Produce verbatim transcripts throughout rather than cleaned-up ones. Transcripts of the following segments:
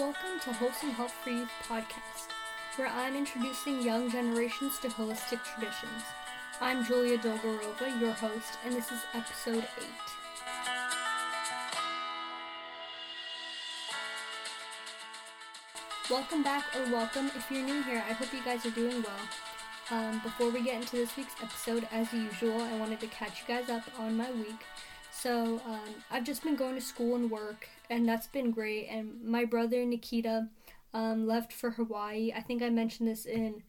Welcome to Wholesome Health for Youth Podcast, where I'm introducing young generations to holistic traditions. I'm Julia Dolgorova, your host, and this is episode eight. Welcome back, or welcome if you're new here. I hope you guys are doing well. Um, before we get into this week's episode, as usual, I wanted to catch you guys up on my week. So, um, I've just been going to school and work, and that's been great, and my brother, Nikita, um, left for Hawaii. I think I mentioned this in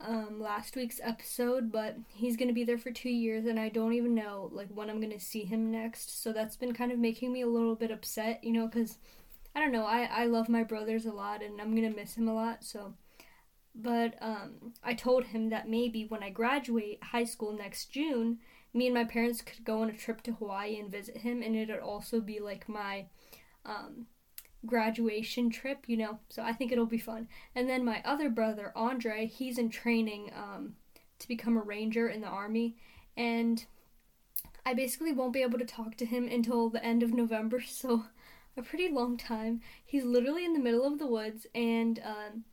um, last week's episode, but he's going to be there for two years, and I don't even know, like, when I'm going to see him next, so that's been kind of making me a little bit upset, you know, because, I don't know, I, I love my brothers a lot, and I'm going to miss him a lot, so, but, um, I told him that maybe when I graduate high school next June, me and my parents could go on a trip to Hawaii and visit him, and it'd also be, like, my um, graduation trip, you know, so I think it'll be fun. And then my other brother, Andre, he's in training um, to become a ranger in the Army, and I basically won't be able to talk to him until the end of November, so a pretty long time. He's literally in the middle of the woods, and um,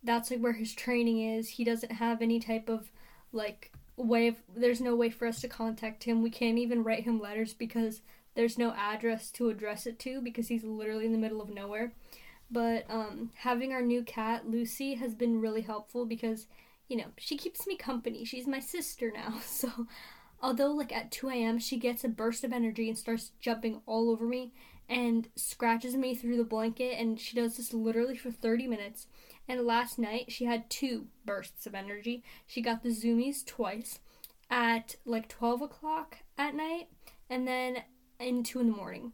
that's, like, where his training is. He doesn't have any type of, like... way of, there's no way for us to contact him. We can't even write him letters because there's no address to address it to because he's literally in the middle of nowhere. But um having our new cat Lucy has been really helpful because, you know, she keeps me company. She's my sister now. So although, like, at two a.m. she gets a burst of energy and starts jumping all over me and scratches me through the blanket, and she does this literally for thirty minutes. And last night, she had two bursts of energy. She got the zoomies twice at, like, twelve o'clock at night, and then in two in the morning.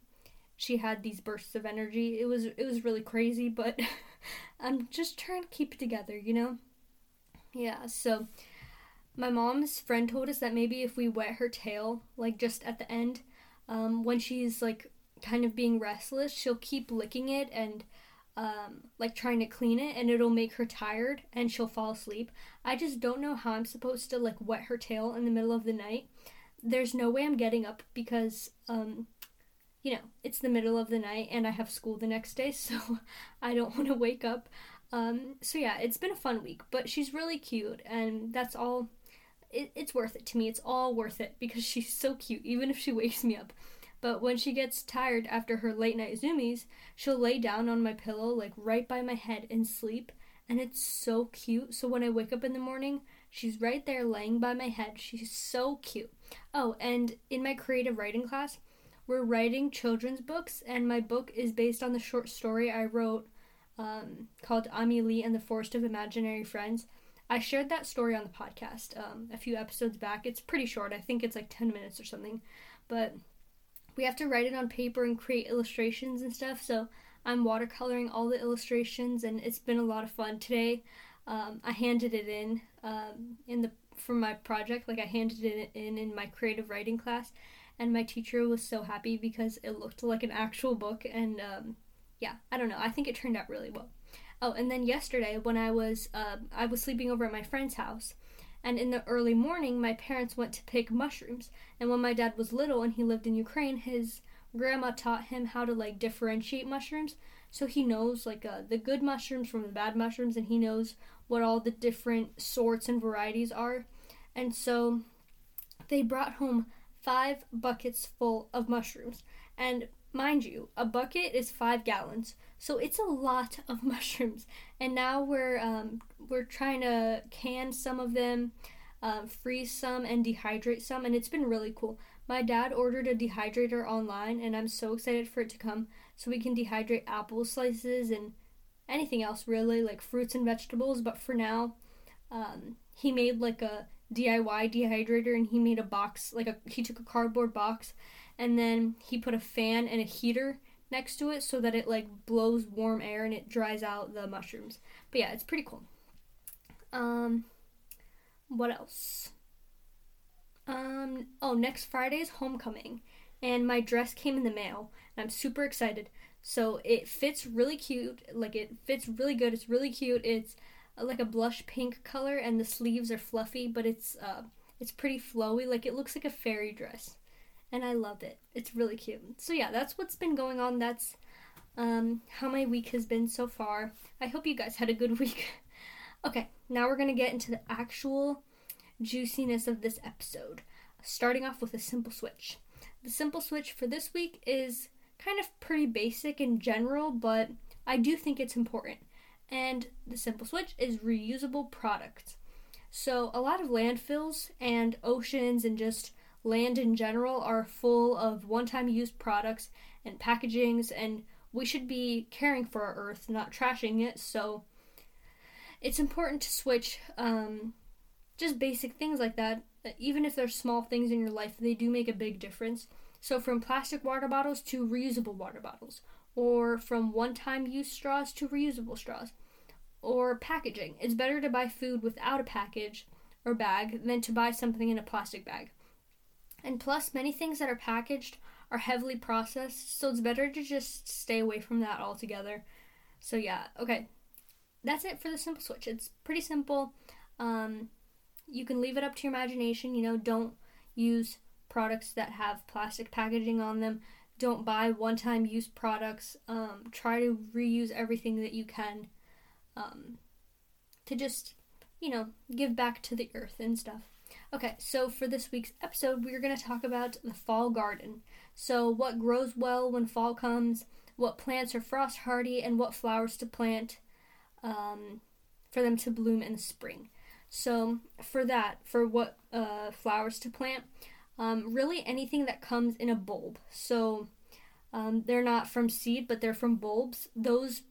She had these bursts of energy. It was it was really crazy, but I'm just trying to keep it together, you know? Yeah, so my mom's friend told us that maybe if we wet her tail, like, just at the end, um, when she's, like, kind of being restless, she'll keep licking it and... um like trying to clean it, and it'll make her tired and she'll fall asleep. I just don't know how I'm supposed to, like, wet her tail in the middle of the night. There's no way I'm getting up because um you know, it's the middle of the night and I have school the next day, so I don't want to wake up. Um so yeah, it's been a fun week, but she's really cute, and that's all it, it's worth it to me. It's all worth it because she's so cute even if she wakes me up. But when she gets tired after her late-night zoomies, she'll lay down on my pillow, like, right by my head and sleep. And it's so cute. So when I wake up in the morning, she's right there laying by my head. She's so cute. Oh, and in my creative writing class, we're writing children's books. And my book is based on the short story I wrote um, called Ami Lee and the Forest of Imaginary Friends. I shared that story on the podcast um, a few episodes back. It's pretty short. I think it's, like, ten minutes or something. But... we have to write it on paper and create illustrations and stuff, so I'm watercoloring all the illustrations, and it's been a lot of fun. Today, um, I handed it in um, in the for my project, like I handed it in in my creative writing class, and my teacher was so happy because it looked like an actual book, and um, yeah, I don't know, I think it turned out really well. Oh, and then yesterday, when I was, uh, I was sleeping over at my friend's house, and in the early morning, my parents went to pick mushrooms. And when my dad was little and he lived in Ukraine, his grandma taught him how to, like, differentiate mushrooms. So he knows, like, uh, the good mushrooms from the bad mushrooms. And he knows what all the different sorts and varieties are. And so they brought home five buckets full of mushrooms. And mind you, a bucket is five gallons. So it's a lot of mushrooms, and now we're um, we're trying to can some of them, um, freeze some, and dehydrate some, and it's been really cool. My dad ordered a dehydrator online, and I'm so excited for it to come, so we can dehydrate apple slices and anything else, really, like fruits and vegetables. But for now, um, he made, like, a D I Y dehydrator, and he made a box, like a he took a cardboard box, and then he put a fan and a heater next to it so that it, like, blows warm air and it dries out the mushrooms. But yeah, it's pretty cool. Um, what else? Um, oh, next Friday's homecoming, and my dress came in the mail, and I'm super excited. So it fits really cute, like, it fits really good, it's really cute, it's uh, like a blush pink color, and the sleeves are fluffy, but it's, uh, it's pretty flowy, like, it looks like a fairy dress. And I loved it. It's really cute. So yeah, that's what's been going on. That's um, how my week has been so far. I hope you guys had a good week. Okay, now we're going to get into the actual juiciness of this episode, starting off with a simple switch. The simple switch for this week is kind of pretty basic in general, but I do think it's important. And the simple switch is reusable products. So a lot of landfills and oceans and just land in general are full of one-time use products and packagings, and we should be caring for our earth, not trashing it. So it's important to switch um, just basic things like that. Even if they're small things in your life, they do make a big difference. So from plastic water bottles to reusable water bottles, or from one-time use straws to reusable straws, or packaging. It's better to buy food without a package or bag than to buy something in a plastic bag. And plus, many things that are packaged are heavily processed, so it's better to just stay away from that altogether. So yeah, okay. That's it for the simple switch. It's pretty simple. Um, you can leave it up to your imagination. You know, don't use products that have plastic packaging on them. Don't buy one-time use products. Um, try to reuse everything that you can um, to just, you know, give back to the earth and stuff. Okay, so for this week's episode, we're going to talk about the fall garden. So what grows well when fall comes, what plants are frost hardy, and what flowers to plant um, for them to bloom in the spring. So for that, for what uh, flowers to plant, um, really anything that comes in a bulb. So um, they're not from seed, but they're from bulbs. Those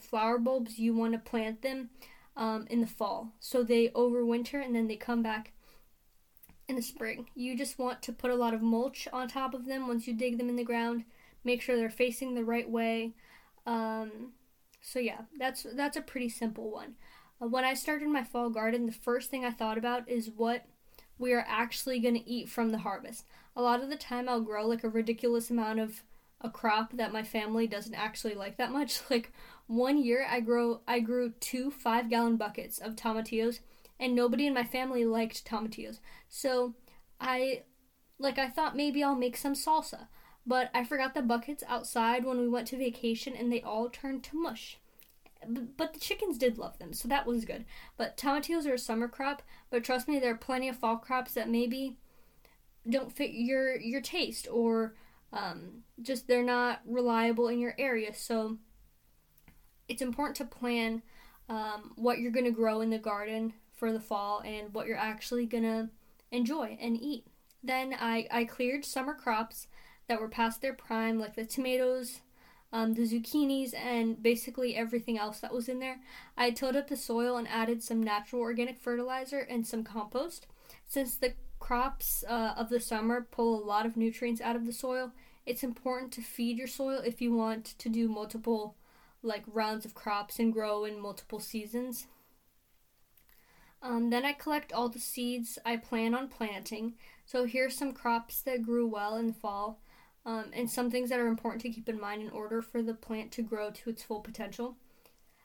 flower bulbs, you want to plant them um, in the fall. So they overwinter and then they come back in the spring. You just want to put a lot of mulch on top of them once you dig them in the ground. Make sure they're facing the right way. Um, so yeah, that's that's a pretty simple one. Uh, when I started my fall garden, the first thing I thought about is what we are actually going to eat from the harvest. A lot of the time I'll grow like a ridiculous amount of a crop that my family doesn't actually like that much. Like one year I grow I grew two five-gallon buckets of tomatillos, and nobody in my family liked tomatillos. So I, like I thought maybe I'll make some salsa, but I forgot the buckets outside when we went to vacation and they all turned to mush. But the chickens did love them, so that was good. But tomatillos are a summer crop, but trust me, there are plenty of fall crops that maybe don't fit your, your taste, or um, just they're not reliable in your area. So it's important to plan um, what you're going to grow in the garden for the fall and what you're actually gonna enjoy and eat. Then I, I cleared summer crops that were past their prime, like the tomatoes, um, the zucchinis, and basically everything else that was in there. I tilled up the soil and added some natural organic fertilizer and some compost. Since the crops uh, of the summer pull a lot of nutrients out of the soil, it's important to feed your soil if you want to do multiple like rounds of crops and grow in multiple seasons. Um, then I collect all the seeds I plan on planting. So here's some crops that grew well in the fall, um, and some things that are important to keep in mind in order for the plant to grow to its full potential.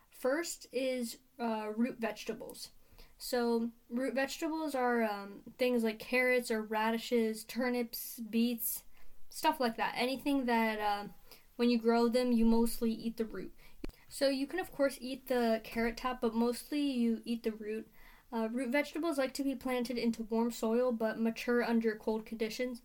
First is uh, root vegetables. So root vegetables are um, things like carrots or radishes, turnips, beets, stuff like that. Anything that uh, when you grow them, you mostly eat the root. So you can of course eat the carrot top, but mostly you eat the root. Uh, root vegetables like to be planted into warm soil but mature under cold conditions,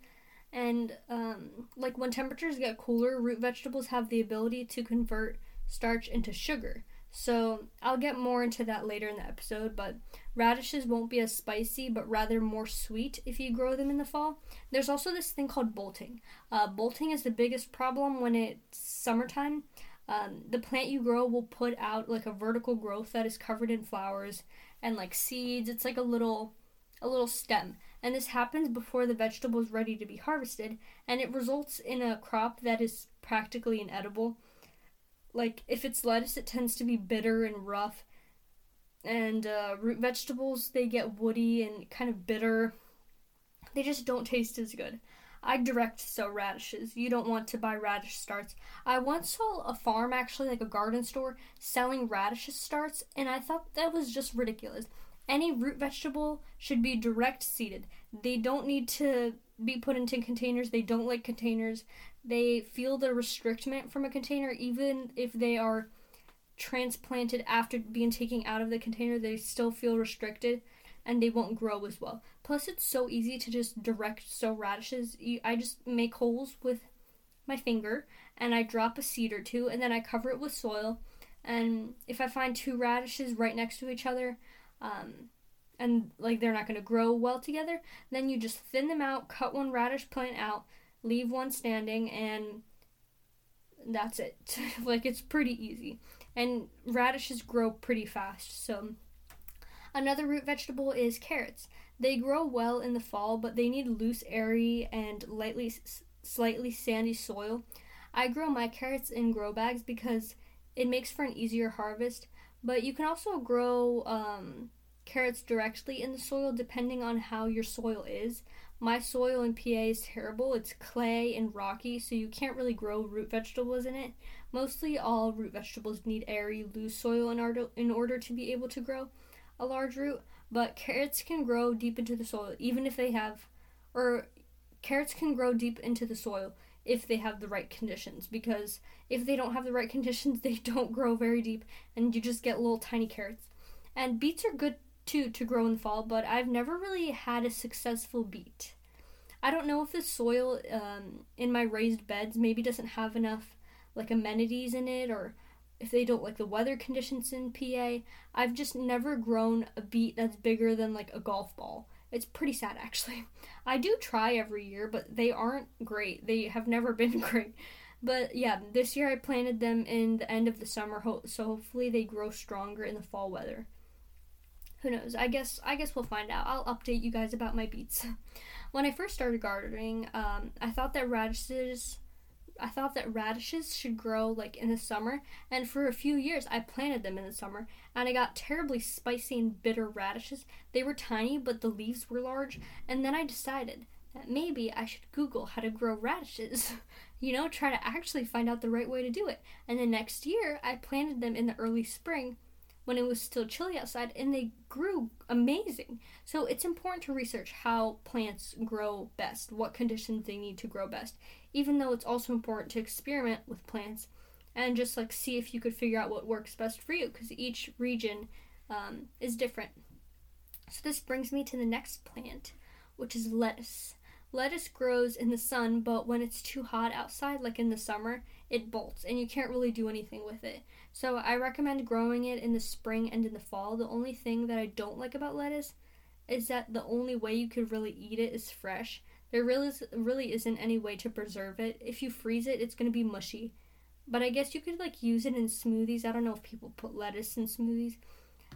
and um, like when temperatures get cooler, root vegetables have the ability to convert starch into sugar. So I'll get more into that later in the episode, but radishes won't be as spicy but rather more sweet if you grow them in the fall. There's also this thing called bolting. Uh, bolting is the biggest problem when it's summertime. Um, the plant you grow will put out like a vertical growth that is covered in flowers and like seeds. It's like a little a little stem, and this happens before the vegetable is ready to be harvested, and it results in a crop that is practically inedible. Like if it's lettuce, it tends to be bitter and rough, and uh, root vegetables, they get woody and kind of bitter. They just don't taste as good. I direct sow radishes. You don't want to buy radish starts. I once saw a farm, actually, like a garden store, selling radish starts, and I thought that was just ridiculous. Any root vegetable should be direct seeded. They don't need to be put into containers. They don't like containers. They feel the restriction from a container, even if they are transplanted after being taken out of the container, they still feel restricted and they won't grow as well. Plus, it's so easy to just direct sow radishes. I just make holes with my finger and I drop a seed or two and then I cover it with soil. And if I find two radishes right next to each other, um, and like they're not going to grow well together, then you just thin them out, cut one radish plant out, leave one standing, and that's it. Like, it's pretty easy. And radishes grow pretty fast. So another root vegetable is carrots. They grow well in the fall, but they need loose, airy, and lightly, slightly sandy soil. I grow my carrots in grow bags because it makes for an easier harvest, but you can also grow um, carrots directly in the soil depending on how your soil is. My soil in P A is terrible. It's clay and rocky, so you can't really grow root vegetables in it. Mostly all root vegetables need airy, loose soil in order, in order to be able to grow a large root, but carrots can grow deep into the soil even if they have, or carrots can grow deep into the soil if they have the right conditions, because if they don't have the right conditions, they don't grow very deep and you just get little tiny carrots. And beets are good too to grow in the fall, but I've never really had a successful beet. I don't know if the soil um, in my raised beds maybe doesn't have enough like amenities in it, or if they don't like the weather conditions in P A. I've just never grown a beet that's bigger than like a golf ball. It's pretty sad, actually. I do try every year, but they aren't great. They have never been great. But yeah, this year I planted them in the end of the summer, so hopefully they grow stronger in the fall weather. Who knows? I guess I guess we'll find out. I'll update you guys about my beets. When I first started gardening, um, I thought that radishes... I thought that radishes should grow like in the summer, and for a few years I planted them in the summer and I got terribly spicy and bitter radishes. They were tiny but the leaves were large, and then I decided that maybe I should Google how to grow radishes, you know, try to actually find out the right way to do it. And the next year I planted them in the early spring when it was still chilly outside, and they grew amazing. So it's important to research how plants grow best, what conditions they need to grow best, even though it's also important to experiment with plants and just like see if you could figure out what works best for you, because each region um, is different. So this brings me to the next plant, which is lettuce. Lettuce grows in the sun, but when it's too hot outside, like in the summer, it bolts and you can't really do anything with it. So I recommend growing it in the spring and in the fall. The only thing that I don't like about lettuce is that the only way you could really eat it is fresh. There really, really isn't any way to preserve it. If you freeze it, it's going to be mushy. But I guess you could like use it in smoothies. I don't know if people put lettuce in smoothies.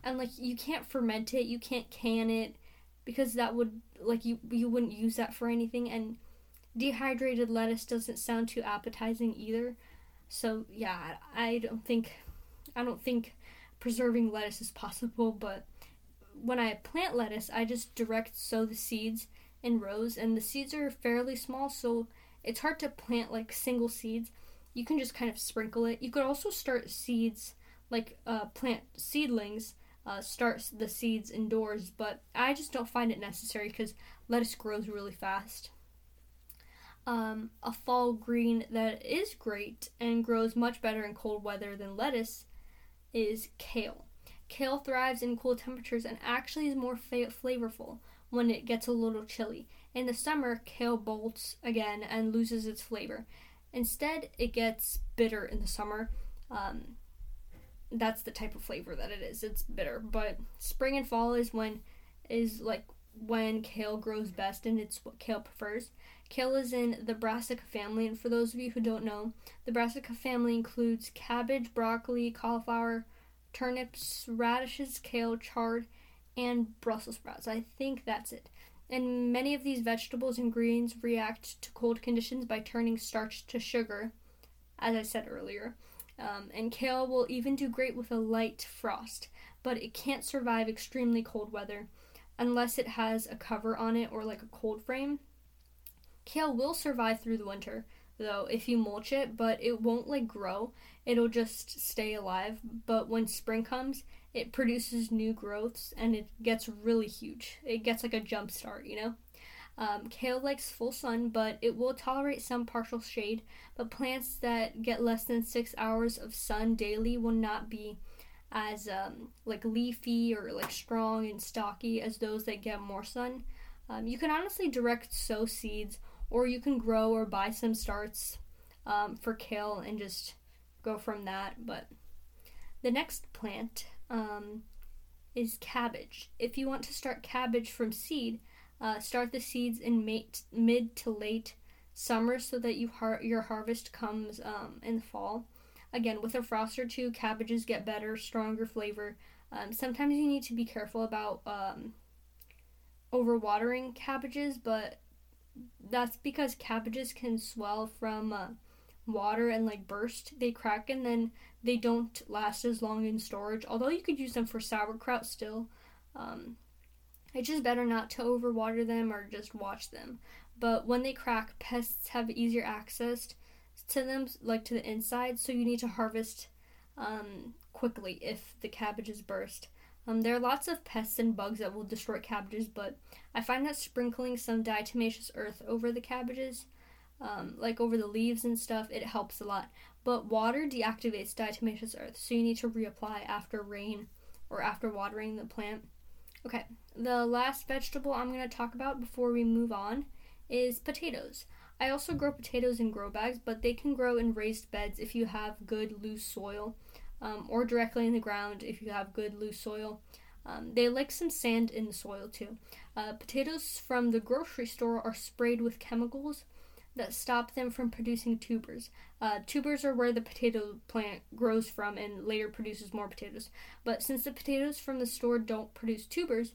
And like you can't ferment it, you can't can it, because that would, like, you you wouldn't use that for anything, and dehydrated lettuce doesn't sound too appetizing either. So yeah, I don't think I don't think preserving lettuce is possible. But when I plant lettuce, I just direct sow the seeds in rows, and the seeds are fairly small, so it's hard to plant like single seeds. You can just kind of sprinkle it. You could also start seeds, like uh, plant seedlings. Uh, starts the seeds indoors, but I just don't find it necessary because lettuce grows really fast. Um, a fall green that is great and grows much better in cold weather than lettuce is kale. Kale thrives in cool temperatures and actually is more fa- flavorful when it gets a little chilly. In the summer, kale bolts again and loses its flavor. Instead, it gets bitter in the summer. Um, that's the type of flavor that it is. It's bitter, but spring and fall is when is like when kale grows best, and it's what kale prefers. Kale is in the brassica family, and for those of you who don't know, the brassica family includes cabbage, broccoli, cauliflower, turnips, radishes, kale, chard, and Brussels sprouts. I think that's it. And many of these vegetables and greens react to cold conditions by turning starch to sugar, as I said earlier. Um, and kale will even do great with a light frost, but it can't survive extremely cold weather unless it has a cover on it or like a cold frame. Kale will survive through the winter though if you mulch it, but it won't like grow. It'll just stay alive, but when spring comes, it produces new growths and it gets really huge. It gets like a jump start, you know? Um, kale likes full sun, but it will tolerate some partial shade, but plants that get less than six hours of sun daily will not be as um, like leafy or like strong and stocky as those that get more sun. Um, you can honestly direct sow seeds, or you can grow or buy some starts um, for kale and just go from that. But the next plant um, is cabbage. If you want to start cabbage from seed, uh, start the seeds in mate, mid to late summer so that you har- your harvest comes um, in the fall. Again, with a frost or two, cabbages get better, stronger flavor. Um, sometimes you need to be careful about um, overwatering cabbages, but that's because cabbages can swell from uh, water and like burst. They crack and then they don't last as long in storage, although you could use them for sauerkraut still. Um, it's just better not to overwater them or just watch them. But when they crack, pests have easier access to them, like to the inside, so you need to harvest um, quickly if the cabbages burst. Um, there are lots of pests and bugs that will destroy cabbages, but I find that sprinkling some diatomaceous earth over the cabbages, um, like over the leaves and stuff, it helps a lot. But water deactivates diatomaceous earth, so you need to reapply after rain or after watering the plant. Okay, the last vegetable I'm going to talk about before we move on is potatoes. I also grow potatoes in grow bags, but they can grow in raised beds if you have good loose soil, um, or directly in the ground if you have good loose soil. Um, they like some sand in the soil too. Uh, potatoes from the grocery store are sprayed with chemicals that stop them from producing tubers. Uh, tubers are where the potato plant grows from and later produces more potatoes. But since the potatoes from the store don't produce tubers,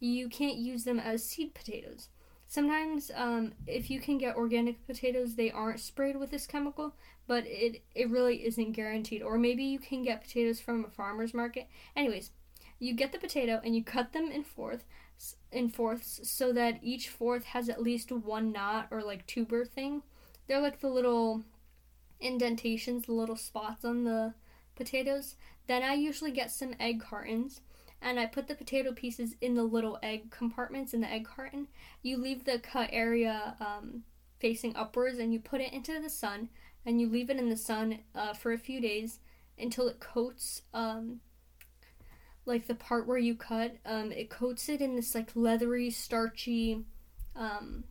you can't use them as seed potatoes. Sometimes um, if you can get organic potatoes, they aren't sprayed with this chemical, but it, it really isn't guaranteed. Or maybe you can get potatoes from a farmer's market. Anyways, you get the potato and you cut them in fourth. in fourths so that each fourth has at least one knot or like tuber thing. They're like the little indentations, the little spots on the potatoes. Then I usually get some egg cartons and I put the potato pieces in the little egg compartments in the egg carton. You leave the cut area um, facing upwards and you put it into the sun and you leave it in the sun uh, for a few days until it coats um, like the part where you cut, um, it coats it in this like leathery, starchy um,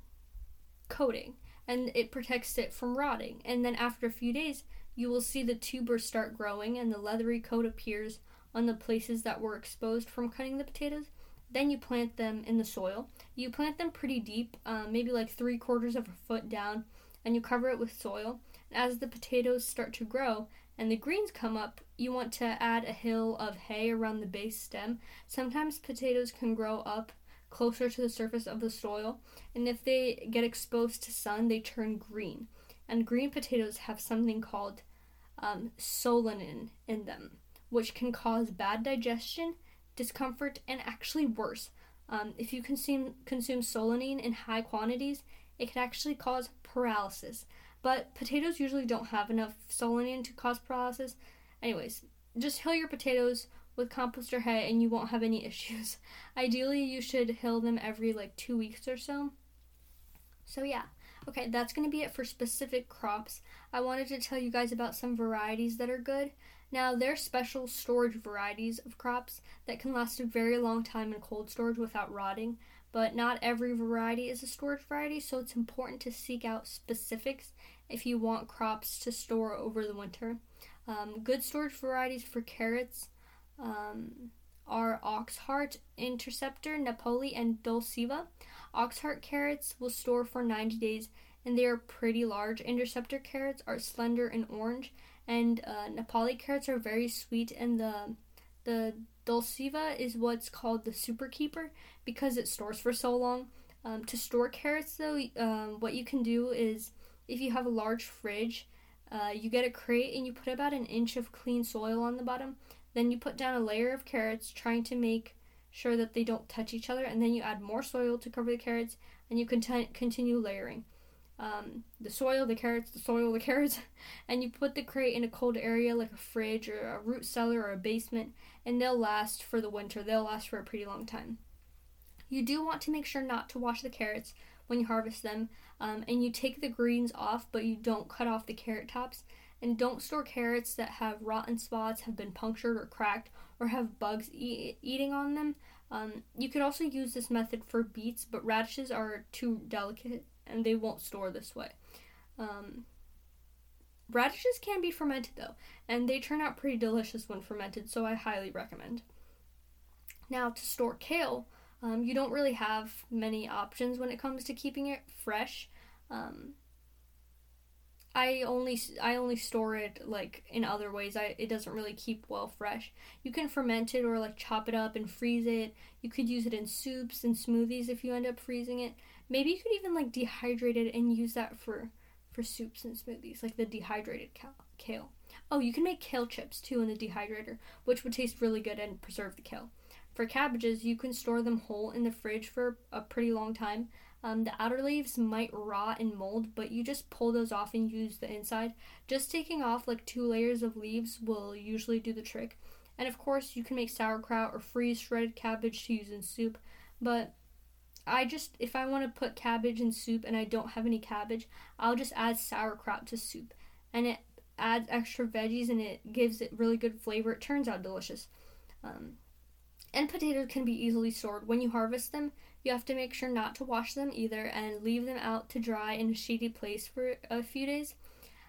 coating, and it protects it from rotting. And then after a few days, you will see the tubers start growing and the leathery coat appears on the places that were exposed from cutting the potatoes. Then you plant them in the soil. You plant them pretty deep, um, maybe like three quarters of a foot down, and you cover it with soil. And as the potatoes start to grow and the greens come up, you want to add a hill of hay around the base stem. Sometimes potatoes can grow up closer to the surface of the soil, and if they get exposed to sun, they turn green. And green potatoes have something called um, solanin in them, which can cause bad digestion, discomfort, and actually worse. Um, if you consume, consume solanin in high quantities, it can actually cause paralysis. But potatoes usually don't have enough solanin to cause paralysis. Anyways, just hill your potatoes with compost or hay and you won't have any issues. Ideally, you should hill them every like two weeks or so. So yeah. Okay, that's going to be it for specific crops. I wanted to tell you guys about some varieties that are good. Now, there are special storage varieties of crops that can last a very long time in cold storage without rotting. But not every variety is a storage variety, so it's important to seek out specifics if you want crops to store over the winter. Um, good storage varieties for carrots um, are Oxheart, Interceptor, Napoli, and Dolgorova. Oxheart carrots will store for ninety days, and they are pretty large. Interceptor carrots are slender and orange, and uh, Napoli carrots are very sweet, and the the Dolgorova is what's called the super keeper because it stores for so long. Um, to store carrots though, um, what you can do is if you have a large fridge, uh, you get a crate and you put about an inch of clean soil on the bottom. Then you put down a layer of carrots, trying to make sure that they don't touch each other, and then you add more soil to cover the carrots and you can cont- continue layering. Um, the soil, the carrots, the soil, the carrots, and you put the crate in a cold area like a fridge or a root cellar or a basement, and they'll last for the winter. They'll last for a pretty long time. You do want to make sure not to wash the carrots when you harvest them, um, and you take the greens off, but you don't cut off the carrot tops, and don't store carrots that have rotten spots, have been punctured or cracked, or have bugs e- eating on them. Um, you could also use this method for beets, but radishes are too delicate and they won't store this way. Um, radishes can be fermented though, and they turn out pretty delicious when fermented, so I highly recommend. Now, to store kale, um, you don't really have many options when it comes to keeping it fresh. Um, I only I only store it like in other ways. I it doesn't really keep well fresh. You can ferment it or like chop it up and freeze it. You could use it in soups and smoothies if you end up freezing it. Maybe you could even like dehydrate it and use that for for soups and smoothies, like the dehydrated cal- kale. Oh, you can make kale chips too in the dehydrator, which would taste really good and preserve the kale. For cabbages, you can store them whole in the fridge for a pretty long time. Um, the outer leaves might rot and mold, but you just pull those off and use the inside. Just taking off like two layers of leaves will usually do the trick. And of course, you can make sauerkraut or freeze shredded cabbage to use in soup. But I just, if I want to put cabbage in soup and I don't have any cabbage, I'll just add sauerkraut to soup. And it adds extra veggies and it gives it really good flavor. It turns out delicious. Um, and potatoes can be easily stored. When you harvest them, you have to make sure not to wash them either and leave them out to dry in a shady place for a few days.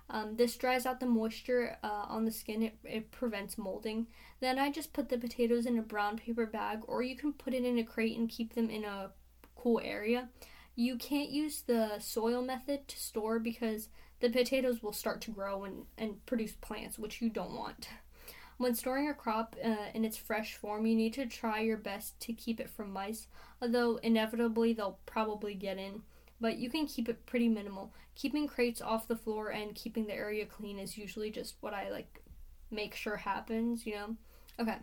Um, this dries out the moisture uh, on the skin. It, it prevents molding. Then I just put the potatoes in a brown paper bag, or you can put it in a crate and keep them in a cool area. You can't use the soil method to store because the potatoes will start to grow and, and produce plants, which you don't want. When storing a crop uh, in its fresh form, you need to try your best to keep it from mice, although inevitably they'll probably get in, but you can keep it pretty minimal. Keeping crates off the floor and keeping the area clean is usually just what I like make sure happens, you know? Okay.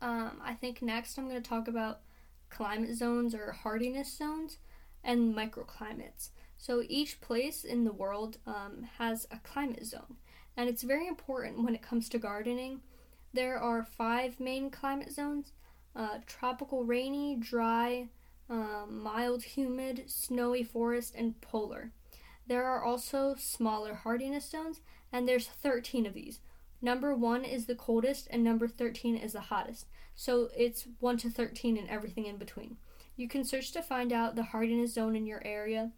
Um, I think next I'm going to talk about climate zones or hardiness zones and microclimates. So each place in the world um, has a climate zone. And it's very important when it comes to gardening. There are five main climate zones. Uh, tropical rainy, dry, um, mild humid, snowy forest, and polar. There are also smaller hardiness zones, and there's thirteen of these. Number one is the coldest, and number thirteen is the hottest. So it's one to thirteen and everything in between. You can search to find out the hardiness zone in your area.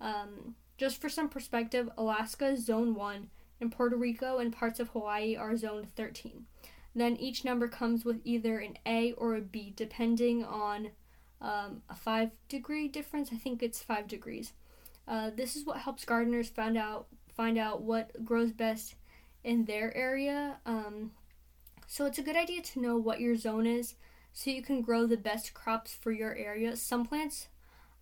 Um, just for some perspective, Alaska is zone one. And Puerto Rico and parts of Hawaii are zone thirteen. Then each number comes with either an A or a B, depending on um, a five degree difference. I think it's five degrees. Uh, this is what helps gardeners find out find out what grows best in their area. Um, so it's a good idea to know what your zone is, so you can grow the best crops for your area. Some plants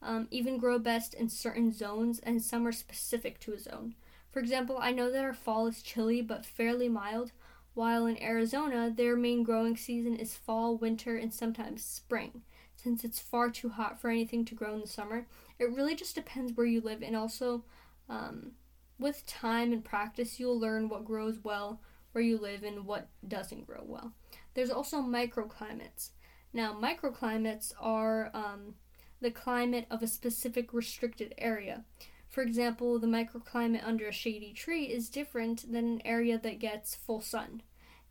um, even grow best in certain zones, and some are specific to a zone. For example, I know that our fall is chilly but fairly mild, while in Arizona, their main growing season is fall, winter, and sometimes spring. Since it's far too hot for anything to grow in the summer, it really just depends where you live, and also um, with time and practice, you'll learn what grows well where you live and what doesn't grow well. There's also microclimates. Now, microclimates are um, the climate of a specific restricted area. For example, the microclimate under a shady tree is different than an area that gets full sun.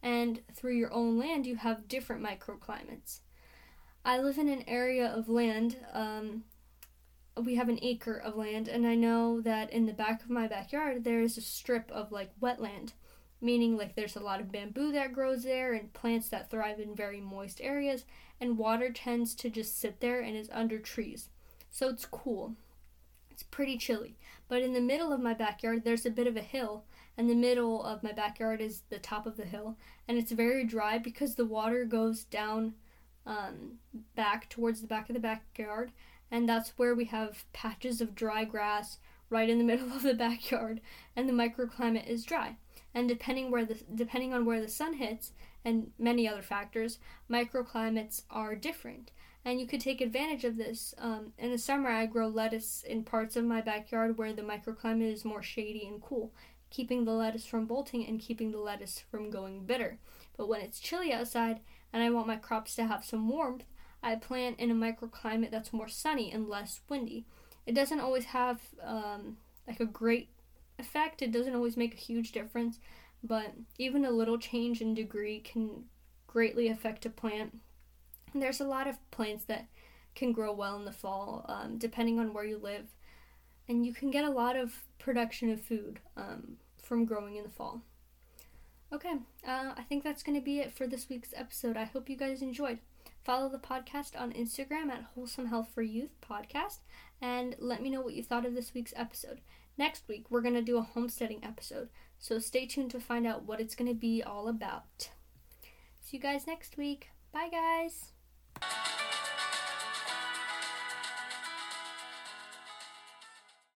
And through your own land, you have different microclimates. I live in an area of land. Um, we have an acre of land, and I know that in the back of my backyard, there is a strip of like wetland, meaning like there's a lot of bamboo that grows there and plants that thrive in very moist areas, and water tends to just sit there and is under trees. So it's cool. It's pretty chilly, but in the middle of my backyard, there's a bit of a hill, and the middle of my backyard is the top of the hill, and it's very dry because the water goes down um, back towards the back of the backyard, and that's where we have patches of dry grass right in the middle of the backyard, and the microclimate is dry. And depending where the depending on where the sun hits, and many other factors, microclimates are different. And you could take advantage of this. Um, in the summer, I grow lettuce in parts of my backyard where the microclimate is more shady and cool, keeping the lettuce from bolting and keeping the lettuce from going bitter. But when it's chilly outside and I want my crops to have some warmth, I plant in a microclimate that's more sunny and less windy. it doesn't always have um, like a great effect. It doesn't always make a huge difference, but even a little change in degree can greatly affect a plant. And there's a lot of plants that can grow well in the fall, um, depending on where you live. And you can get a lot of production of food um, from growing in the fall. Okay, uh, I think that's going to be it for this week's episode. I hope you guys enjoyed. Follow the podcast on Instagram at Wholesome Health for Youth Podcast, and let me know what you thought of this week's episode. Next week, we're going to do a homesteading episode, so stay tuned to find out what it's going to be all about. See you guys next week. Bye, guys.